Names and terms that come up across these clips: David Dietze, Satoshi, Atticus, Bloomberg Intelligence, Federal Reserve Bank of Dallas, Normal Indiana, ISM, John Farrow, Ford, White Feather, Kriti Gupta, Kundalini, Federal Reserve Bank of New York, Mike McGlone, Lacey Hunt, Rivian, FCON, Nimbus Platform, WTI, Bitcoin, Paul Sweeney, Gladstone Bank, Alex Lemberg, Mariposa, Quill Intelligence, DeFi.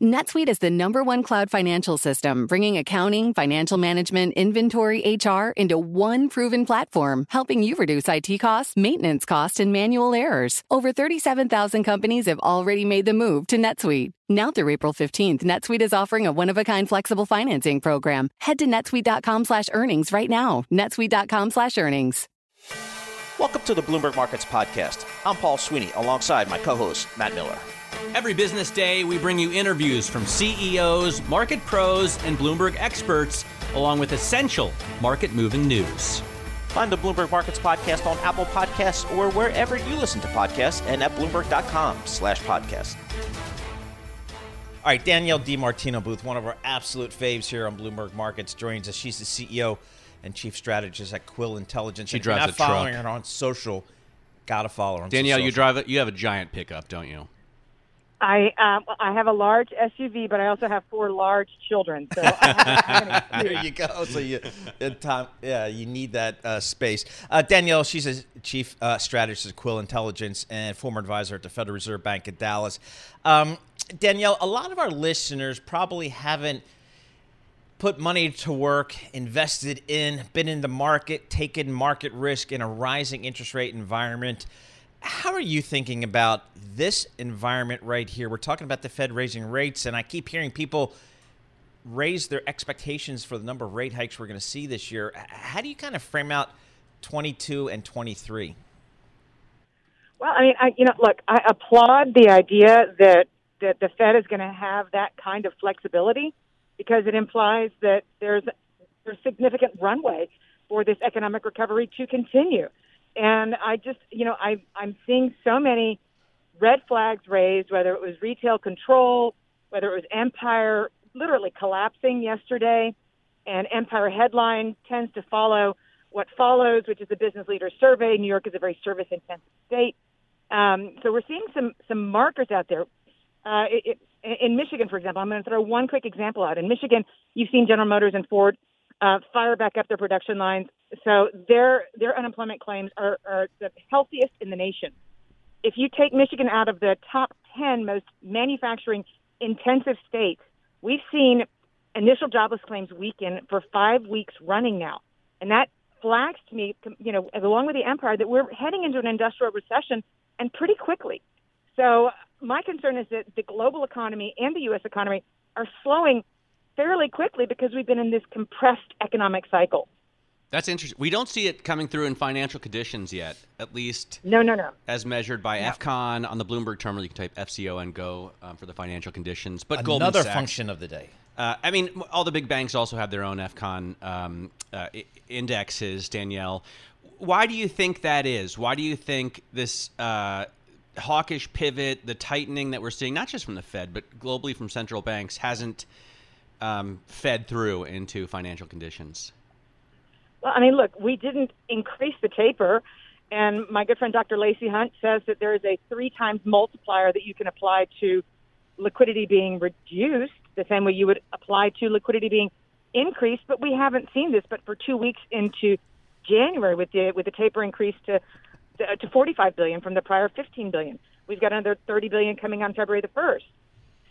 NetSuite is the #1 cloud financial system, bringing accounting, financial management, inventory, HR into one proven platform, helping you reduce IT costs, maintenance costs, and manual errors. Over 37,000 companies have already made the move to NetSuite. Now through April 15th, NetSuite is offering a one-of-a-kind flexible financing program. Head to netsuite.com/earnings right now. netsuite.com/earnings. Welcome to the Bloomberg Markets Podcast. I'm Paul Sweeney, alongside my co-host, Matt Miller. Every business day, we bring you interviews from CEOs, market pros, and Bloomberg experts, along with essential market-moving news. Find the Bloomberg Markets Podcast on Apple Podcasts or wherever you listen to podcasts and at Bloomberg.com/podcast. All right, Danielle DiMartino Booth, one of our absolute faves here on Bloomberg Markets, joins us. She's the CEO and Chief Strategist at Quill Intelligence. She drives a truck. If you're not following her on social, gotta follow her on social. Danielle, you drive it. You have a giant pickup, don't you? I have a large SUV, but I also have four large children. So I have there you go. So you, Tom, yeah, you need that space. Danielle, she's a chief strategist at Quill Intelligence and former advisor at the Federal Reserve Bank of Dallas. Danielle, a lot of our listeners probably haven't put money to work, invested in, been in the market, taken market risk in a rising interest rate environment. How are you thinking about this environment right here? We're talking about the Fed raising rates, and I keep hearing people raise their expectations for the number of rate hikes we're going to see this year. How do you kind of frame out 22 and 23? Well, I mean, I applaud the idea that the Fed is going to have that kind of flexibility, because it implies that there's significant runway for this economic recovery to continue. And I just, I'm seeing so many red flags raised, whether it was retail control, whether it was Empire literally collapsing yesterday. And Empire headline tends to follow what follows, which is the business leader survey. New York is a very service-intensive state. So we're seeing some markers out there. In Michigan, for example, I'm going to throw one quick example out. In Michigan, you've seen General Motors and Ford fire back up their production lines. So their unemployment claims are the healthiest in the nation. If you take Michigan out of the top 10 most manufacturing-intensive states, we've seen initial jobless claims weaken for 5 weeks running now. And that flags to me, along with the Empire, that we're heading into an industrial recession, and pretty quickly. So my concern is that the global economy and the U.S. economy are slowing fairly quickly because we've been in this compressed economic cycle. That's interesting. We don't see it coming through in financial conditions yet, at least. No. As measured by FCON on the Bloomberg terminal, you can type FCON go for the financial conditions. But another function of the day. I mean, all the big banks also have their own FCON indexes. Danielle, why do you think that is? Why do you think this hawkish pivot, the tightening that we're seeing, not just from the Fed but globally from central banks, hasn't fed through into financial conditions? Well, I mean, look, we didn't increase the taper. And my good friend, Dr. Lacey Hunt, says that there is a 3 times multiplier that you can apply to liquidity being reduced, the same way you would apply to liquidity being increased. But we haven't seen this. But for 2 weeks into January, with the taper increase to $45 billion from the prior $15 billion, we've got another $30 billion coming on February the 1st.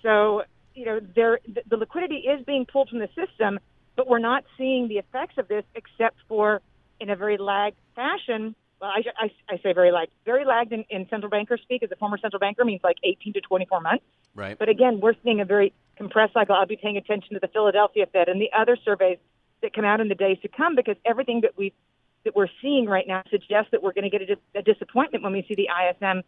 So, the liquidity is being pulled from the system. But we're not seeing the effects of this except for in a very lagged fashion. Well, I say very lagged. Very lagged in central banker speak, as a former central banker, means like 18 to 24 months. Right. But again, we're seeing a very compressed cycle. I'll be paying attention to the Philadelphia Fed and the other surveys that come out in the days to come, because everything that we're seeing right now suggests that we're going to get a disappointment when we see the ISM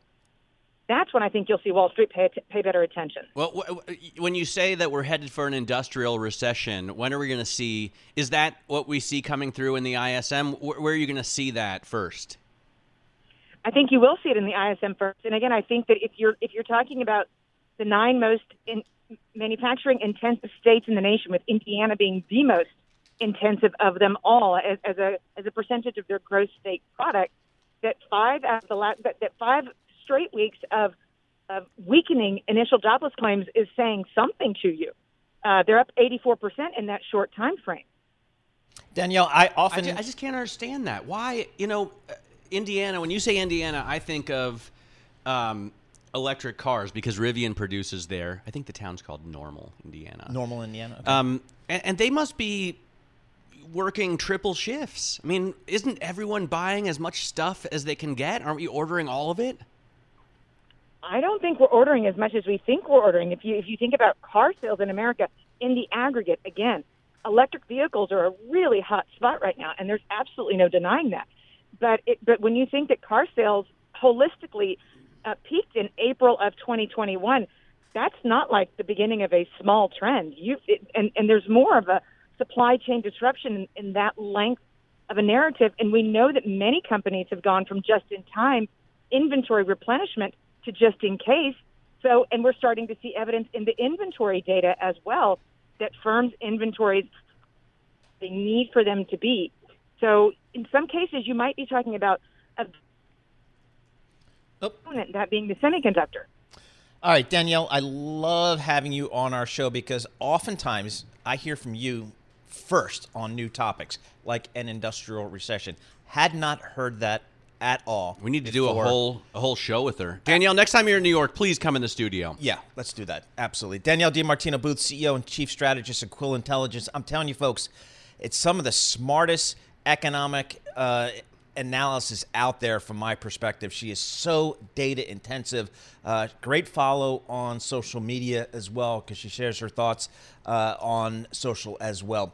that's when I think you'll see Wall Street pay better attention. Well, when you say that we're headed for an industrial recession, when are we going to see, is that what we see coming through in the ISM? Where are you going to see that first? I think you will see it in the ISM first. And again, I think that if you're talking about the 9 most manufacturing intensive states in the nation, with Indiana being the most intensive of them all as a percentage of their gross state product, that 5 straight weeks of weakening initial jobless claims is saying something to you. They're up 84% in that short time frame. Danielle, I just can't understand that. Why, Indiana, when you say Indiana, I think of electric cars because Rivian produces there. I think the town's called Normal, Indiana. Normal, Indiana. Okay. And they must be working triple shifts. I mean, isn't everyone buying as much stuff as they can get? Aren't we ordering all of it? I don't think we're ordering as much as we think we're ordering. If you think about car sales in America, in the aggregate, again, electric vehicles are a really hot spot right now, and there's absolutely no denying that. But when you think that car sales holistically peaked in April of 2021, that's not like the beginning of a small trend. And there's more of a supply chain disruption in that length of a narrative. And we know that many companies have gone from just-in-time inventory replenishment to just-in-case. So, and we're starting to see evidence in the inventory data as well that firms' inventories, they need for them to be. So in some cases, you might be talking about a component, that being the semiconductor. All right, Danielle, I love having you on our show because oftentimes I hear from you first on new topics, like an industrial recession. Had not heard that at all. We need to do a whole show with her. Danielle, next time you're in New York, please come in the studio. Yeah, let's do that. Absolutely. Danielle DiMartino Booth, CEO and Chief Strategist at Quill Intelligence. I'm telling you, folks, it's some of the smartest economic analysis out there from my perspective. She is so data intensive. Great follow on social media as well because she shares her thoughts on social as well.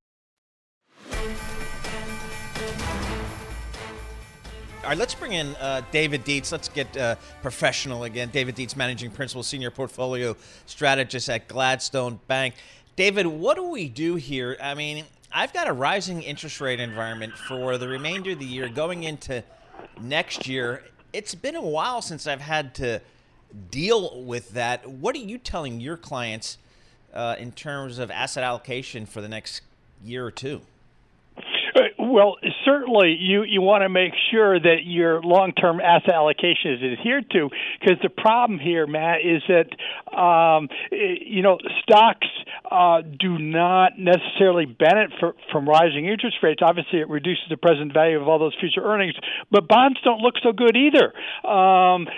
All right, let's bring in David Dietze. Let's get professional again. David Dietze, Managing Principal, Senior Portfolio Strategist at Gladstone Bank. David, what do we do here? I mean, I've got a rising interest rate environment for the remainder of the year going into next year. It's been a while since I've had to deal with that. What are you telling your clients in terms of asset allocation for the next year or two? Well, certainly you want to make sure that your long-term asset allocation is adhered to, because the problem here, Matt, is that, stocks do not necessarily benefit from rising interest rates. Obviously, it reduces the present value of all those future earnings, but bonds don't look so good either. As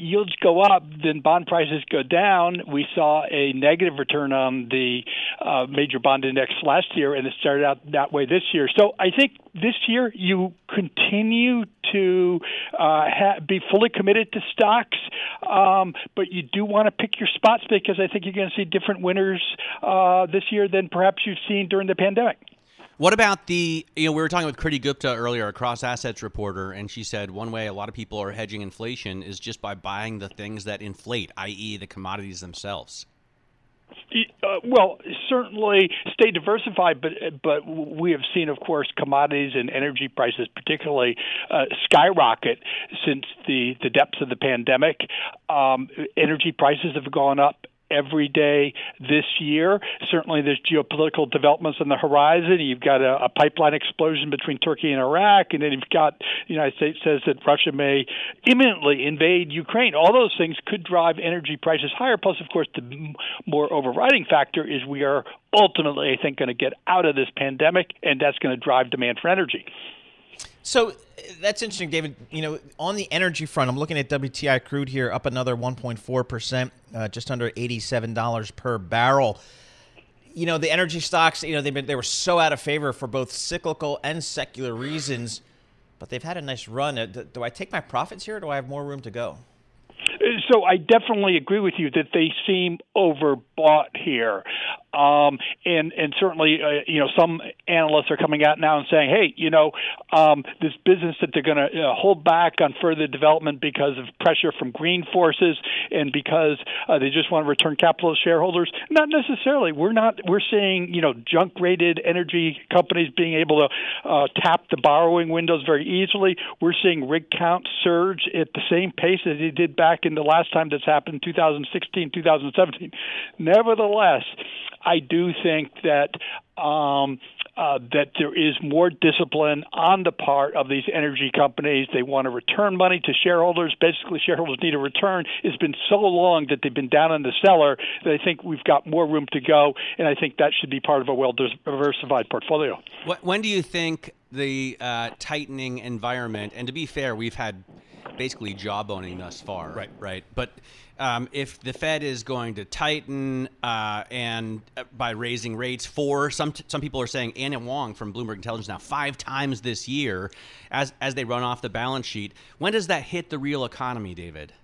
yields go up, then bond prices go down. We saw a negative return on the major bond index last year, and it started out that way this year. So I think this year you continue to be fully committed to stocks, but you do want to pick your spots because I think you're going to see different winners this year than perhaps you've seen during the pandemic. What about we were talking with Kriti Gupta earlier, a cross-assets reporter, and she said one way a lot of people are hedging inflation is just by buying the things that inflate, i.e. the commodities themselves. Well, certainly stay diversified, but we have seen, of course, commodities and energy prices particularly skyrocket since the depths of the pandemic. Energy prices have gone up every day this year. Certainly there's geopolitical developments on the horizon. You've got a pipeline explosion between Turkey and Iraq, and then you've got the United States says that Russia may imminently invade Ukraine. All those things could drive energy prices higher. Plus, of course, the more overriding factor is we are ultimately, I think, going to get out of this pandemic, and that's going to drive demand for energy. So that's interesting, David. You know, on the energy front, I'm looking at WTI crude here, up another 1.4%, just under $87 per barrel. You know, the energy stocks, you know, they were so out of favor for both cyclical and secular reasons, but they've had a nice run. Do I take my profits here, or do I have more room to go? So I definitely agree with you that they seem overbought here. And certainly, some analysts are coming out now and saying, hey, this business that they're going to hold back on further development because of pressure from green forces and because they just want to return capital to shareholders. Not necessarily. We're seeing, junk-rated energy companies being able to tap the borrowing windows very easily. We're seeing rig count surge at the same pace that it did back in the last time that's happened, 2016, 2017. Nevertheless, I do think that there is more discipline on the part of these energy companies. They want to return money to shareholders. Basically, shareholders need a return. It's been so long that they've been down in the cellar that I think we've got more room to go, and I think that should be part of a well-diversified portfolio. When do you think the tightening environment, and to be fair, we've had basically jawboning thus far, right? But if the Fed is going to tighten and by raising rates some people are saying, Anna Wong from Bloomberg Intelligence now 5 times this year as they run off the balance sheet, when does that hit the real economy, David?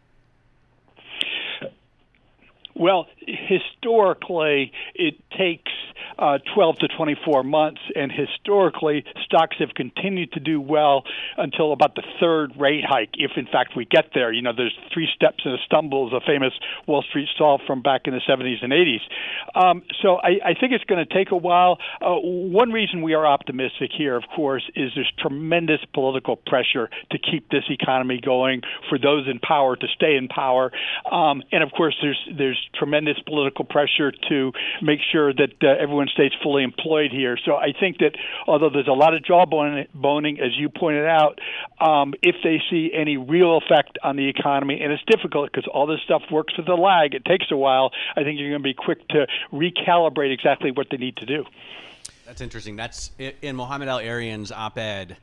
Well, historically, it takes 12 to 24 months, and historically, stocks have continued to do well until about the third rate hike, if in fact we get there. There's 3 steps and a stumble is a famous Wall Street solve from back in the 70s and 80s. So I think it's going to take a while. One reason we are optimistic here, of course, is there's tremendous political pressure to keep this economy going for those in power to stay in power. And of course, there's tremendous political pressure to make sure that everyone stays fully employed here. So I think that although there's a lot of jawboning, as you pointed out, if they see any real effect on the economy, and it's difficult because all this stuff works with a lag, it takes a while, I think you're going to be quick to recalibrate exactly what they need to do. That's interesting. That's in Mohamed El-Arian's op-ed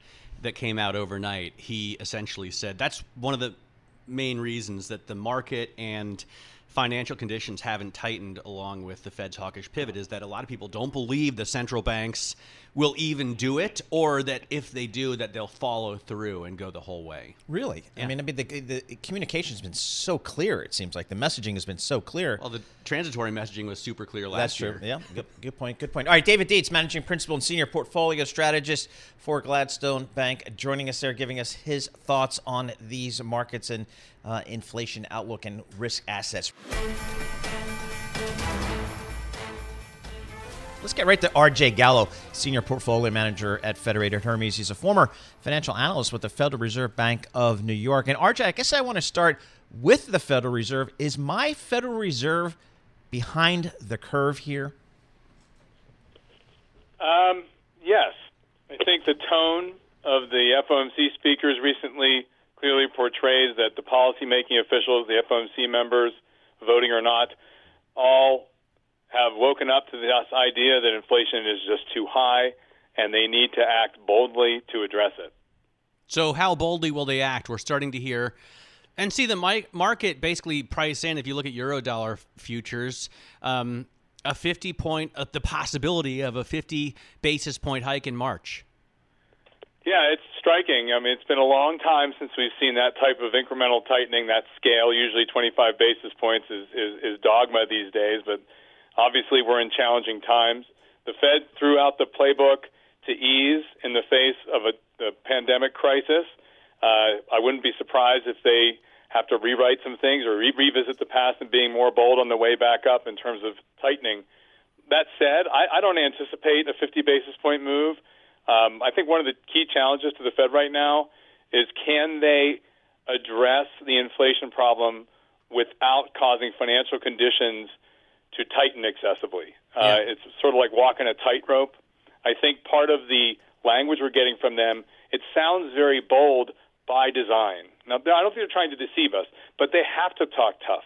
that came out overnight. He essentially said that's one of the main reasons that the market and financial conditions haven't tightened along with the Fed's hawkish pivot is that a lot of people don't believe the central banks will even do it, or that if they do, that they'll follow through and go the whole way. Really? Yeah. I mean, the communication has been so clear, it seems like. The messaging has been so clear. Well, the transitory messaging was super clear last year. That's true. Yeah. Good point. All right, David Dietze, Managing Principal and Senior Portfolio Strategist for Gladstone Bank, joining us there, giving us his thoughts on these markets and inflation outlook and risk assets. Let's get right to RJ Gallo, Senior Portfolio Manager at Federated Hermes. He's a former financial analyst with the Federal Reserve Bank of New York. And RJ, I guess I want to start with the Federal Reserve. Is my Federal Reserve behind the curve here? Yes. I think the tone of the FOMC speakers recently clearly portrays that the policymaking officials, the FOMC members, voting or not, all have woken up to this idea that inflation is just too high and they need to act boldly to address it. So how boldly will they act? We're starting to hear and see the market basically price in, if you look at Eurodollar futures, a 50-point, the possibility of a 50 basis point hike in March? Yeah, it's striking. I mean, it's been a long time since we've seen that type of incremental tightening, that scale. Usually 25 basis points is dogma these days, but obviously we're in challenging times. The Fed threw out the playbook to ease in the face of a pandemic crisis. I wouldn't be surprised if they have to rewrite some things or revisit the past and being more bold on the way back up in terms of tightening. That said, I don't anticipate a 50 basis point move. I think one of the key challenges to the Fed right now is, can they address the inflation problem without causing financial conditions to tighten excessively? It's sort of like walking a tightrope. I think part of the language we're getting from them, it sounds very bold by design. Now, I don't think they're trying to deceive us, but they have to talk tough.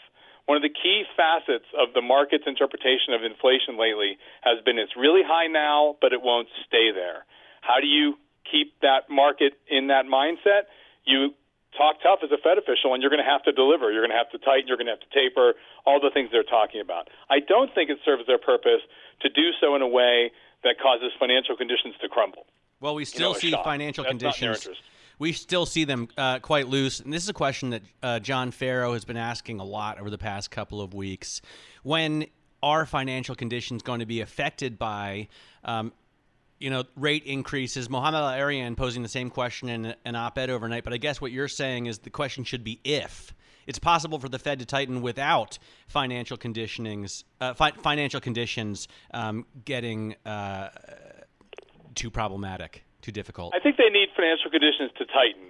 One of the key facets of the market's interpretation of inflation lately has been it's really high now, but it won't stay there. How do you keep that market in that mindset? You talk tough as a Fed official, and you're going to have to deliver. You're going to have to tighten. You're going to have to taper, all the things they're talking about. I don't think it serves their purpose to do so in a way that causes financial conditions to crumble. Well, we still see financial conditions. We still see them quite loose. And this is a question that John Farrow has been asking a lot over the past couple of weeks. When are financial conditions going to be affected by rate increases? Mohamed El-Erian posing the same question in an op-ed overnight. But I guess what you're saying is the question should be if it's possible for the Fed to tighten without financial conditions getting too problematic, too difficult. I think they need financial conditions to tighten.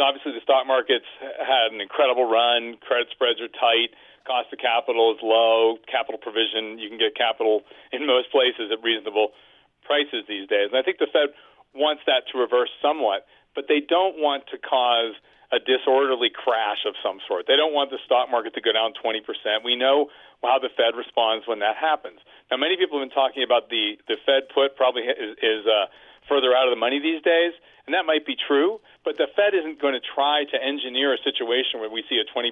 Obviously the stock market's had an incredible run. Credit spreads are tight. Cost of capital is low. Capital provision, you can get capital in most places at reasonable prices these days. And I think the Fed wants that to reverse somewhat, but they don't want to cause a disorderly crash of some sort. They don't want the stock market to go down 20%. We know how the Fed responds when that happens. Now, many people have been talking about the Fed put probably is further out of the money these days, and that might be true, but the Fed isn't going to try to engineer a situation where we see a 20%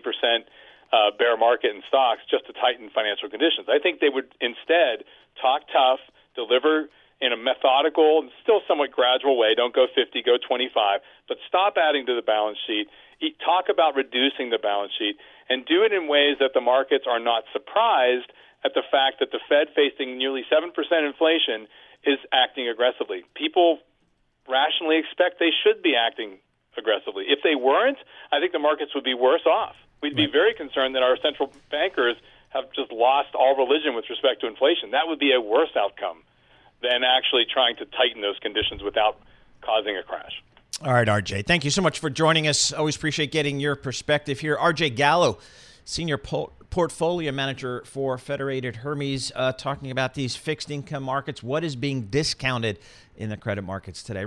bear market in stocks just to tighten financial conditions. I think they would instead talk tough, deliver in a methodical and still somewhat gradual way. Don't go 50, go 25, but stop adding to the balance sheet. Talk about reducing the balance sheet and do it in ways that the markets are not surprised at the fact that the Fed, facing nearly 7% inflation, is acting aggressively. People rationally expect they should be acting aggressively. If they weren't, I think the markets would be worse off. We'd be very concerned that our central bankers have just lost all religion with respect to inflation. That would be a worse outcome than actually trying to tighten those conditions without causing a crash. All right, RJ, thank you so much for joining us. Always appreciate getting your perspective here. RJ Gallo, Senior Portfolio Manager for Federated Hermes, talking about these fixed income markets, what is being discounted in the credit markets today.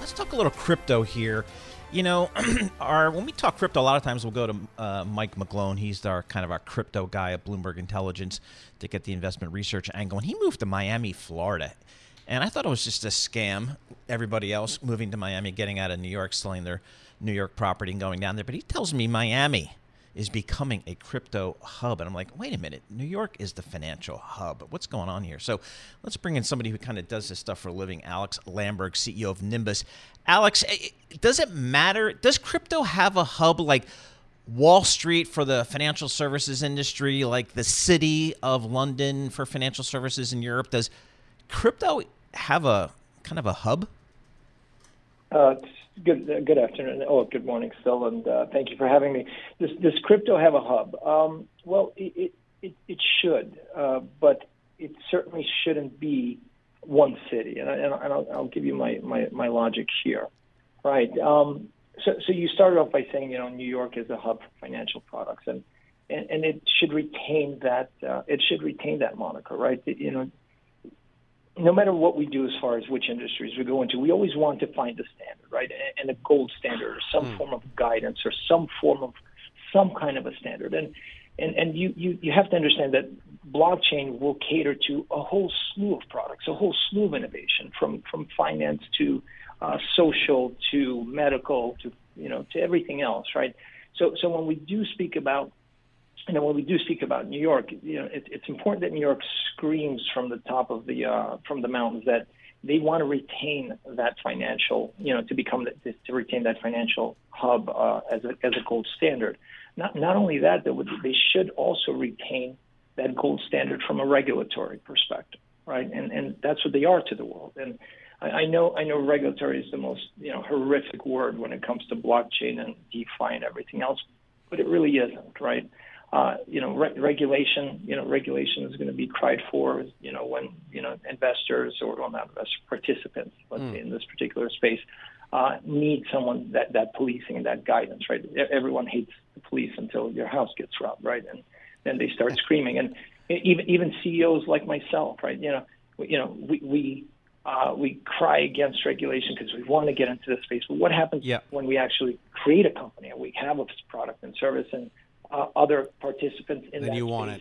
Let's talk a little crypto here. You know, when we talk crypto, a lot of times we'll go to Mike McGlone. He's our crypto guy at Bloomberg Intelligence to get the investment research angle. And he moved to Miami, Florida. And I thought it was just a scam, everybody else moving to Miami, getting out of New York, selling their New York property and going down there. But he tells me Miami is becoming a crypto hub. And I'm like, wait a minute, New York is the financial hub. What's going on here? So let's bring in somebody who kind of does this stuff for a living, Alex Lemberg, CEO of Nimbus. Alex, does it matter? Does crypto have a hub like Wall Street for the financial services industry, like the City of London for financial services in Europe? Does crypto have a kind of a hub? Good afternoon. Oh, good morning, Phil, and thank you for having me. Does crypto have a hub? Well, it should, but it certainly shouldn't be one city. And I'll give you my logic here, right? So you started off by saying, you know, New York is a hub for financial products, and it should retain that. It should retain that moniker, right? You know, no matter what we do as far as which industries we go into, we always want to find a standard, right? And a gold standard or some form of guidance or some form of some kind of a standard. And you have to understand that blockchain will cater to a whole slew of products, a whole slew of innovation, from finance to social to medical to, you know, to everything else, right? So when we do speak about New York, you know, it's important that New York screams from the top of the from the mountains that they want to retain that financial, you know, to retain that financial hub as a gold standard. Not only that, they should also retain that gold standard from a regulatory perspective, right? And that's what they are to the world. And I know regulatory is the most, you know, horrific word when it comes to blockchain and DeFi and everything else, but it really isn't, right? You know, regulation is going to be cried for, you know, when, you know, investors or not investors, participants, let's say, in this particular space, need someone that policing and that guidance, right? Everyone hates the police until your house gets robbed, right? And then they start screaming. And even CEOs like myself, right? You know, we cry against regulation because we want to get into this space. But what happens when we actually create a company and we have a product and service and other participants in that space,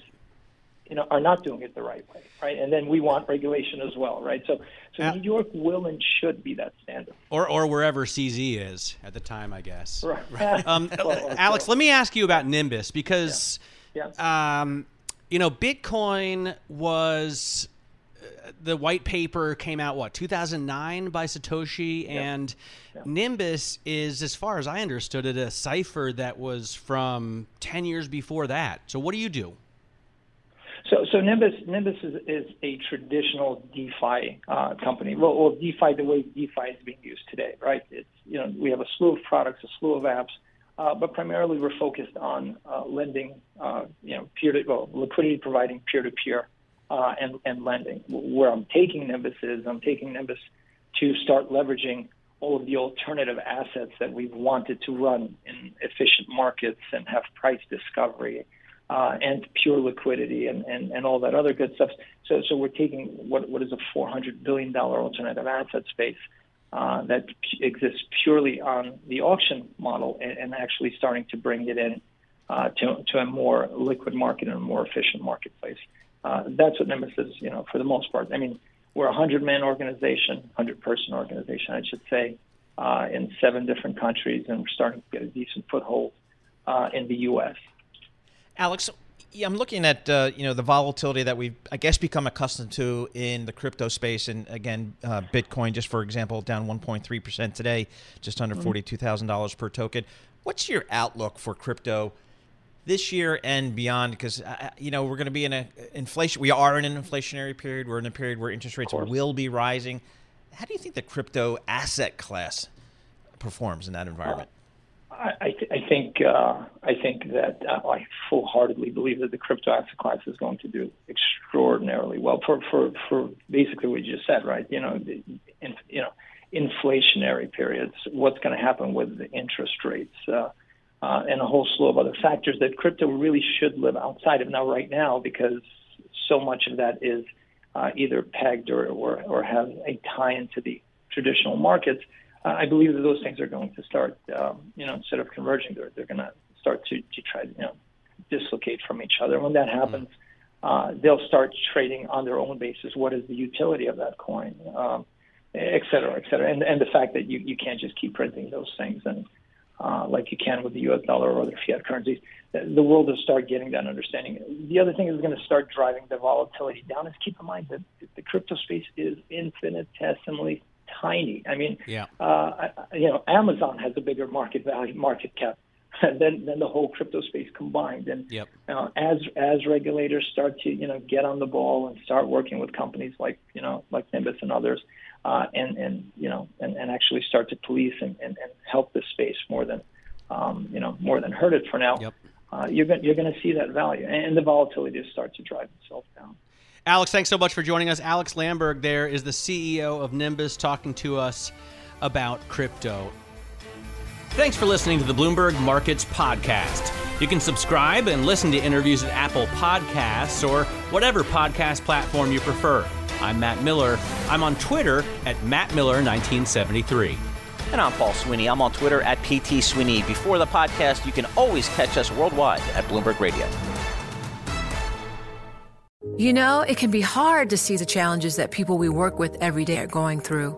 you know, are not doing it the right way, right? And then we want regulation as well, right? So New York will and should be that standard, or wherever CZ is at the time, I guess. Right. Alex, let me ask you about Nimbus because, you know, Bitcoin was the white paper came out 2009 by Satoshi, and Nimbus is, as far as I understood it, a cipher that was from 10 years before that. So what do you do? So Nimbus is a traditional DeFi company. Well, DeFi, the way DeFi is being used today, right? It's, you know, we have a slew of products, a slew of apps, but primarily we're focused on lending, you know, liquidity providing peer-to-peer and lending. Where I'm taking Nimbus is I'm taking Nimbus to start leveraging all of the alternative assets that we've wanted to run in efficient markets and have price discovery and pure liquidity and all that other good stuff. So we're taking what is a $400 billion alternative asset space that exists purely on the auction model and actually starting to bring it in to a more liquid market and a more efficient marketplace. That's what Nimbus is, you know, for the most part. I mean, we're a 100-person organization, I should say, in 7 different countries, and we're starting to get a decent foothold in the U.S. Alex, I'm looking at, you know, the volatility that we've, I guess, become accustomed to in the crypto space. And again, Bitcoin, just for example, down 1.3% today, just under $42,000 per token. What's your outlook for crypto this year and beyond? Because, you know, we're going to be in we are in an inflationary period. We're in a period where interest rates will be rising. How do you think the crypto asset class performs in that environment? I think that I full-heartedly believe that the crypto asset class is going to do extraordinarily well for basically what you just said, right? You know, inflationary periods. What's going to happen with the interest rates? And a whole slew of other factors that crypto really should live outside of right now because so much of that is either pegged or has a tie into the traditional markets. I believe that those things are going to start, instead of converging, they're going to start to try to, dislocate from each other. When that happens, they'll start trading on their own basis. What is the utility of that coin, et cetera, et cetera. And the fact that you can't just keep printing those things and like you can with the U.S. dollar or other fiat currencies, the world will start getting that understanding. The other thing that's going to start driving the volatility down is keep in mind that the crypto space is infinitesimally tiny. I mean, Amazon has a bigger market cap than the whole crypto space combined. And as regulators start to get on the ball and start working with companies like Nimbus and others, and actually start to police and help this space more than hurt it for now, you're going to see that value and the volatility start to drive itself down. Alex, thanks so much for joining us. Alex Lemberg there is the CEO of Nimbus talking to us about crypto. Thanks for listening to the Bloomberg Markets Podcast. You can subscribe and listen to interviews at Apple Podcasts or whatever podcast platform you prefer. I'm Matt Miller. I'm on Twitter at MattMiller1973. And I'm Paul Sweeney. I'm on Twitter at PT Sweeney. Before the podcast, you can always catch us worldwide at Bloomberg Radio. You know, it can be hard to see the challenges that people we work with every day are going through.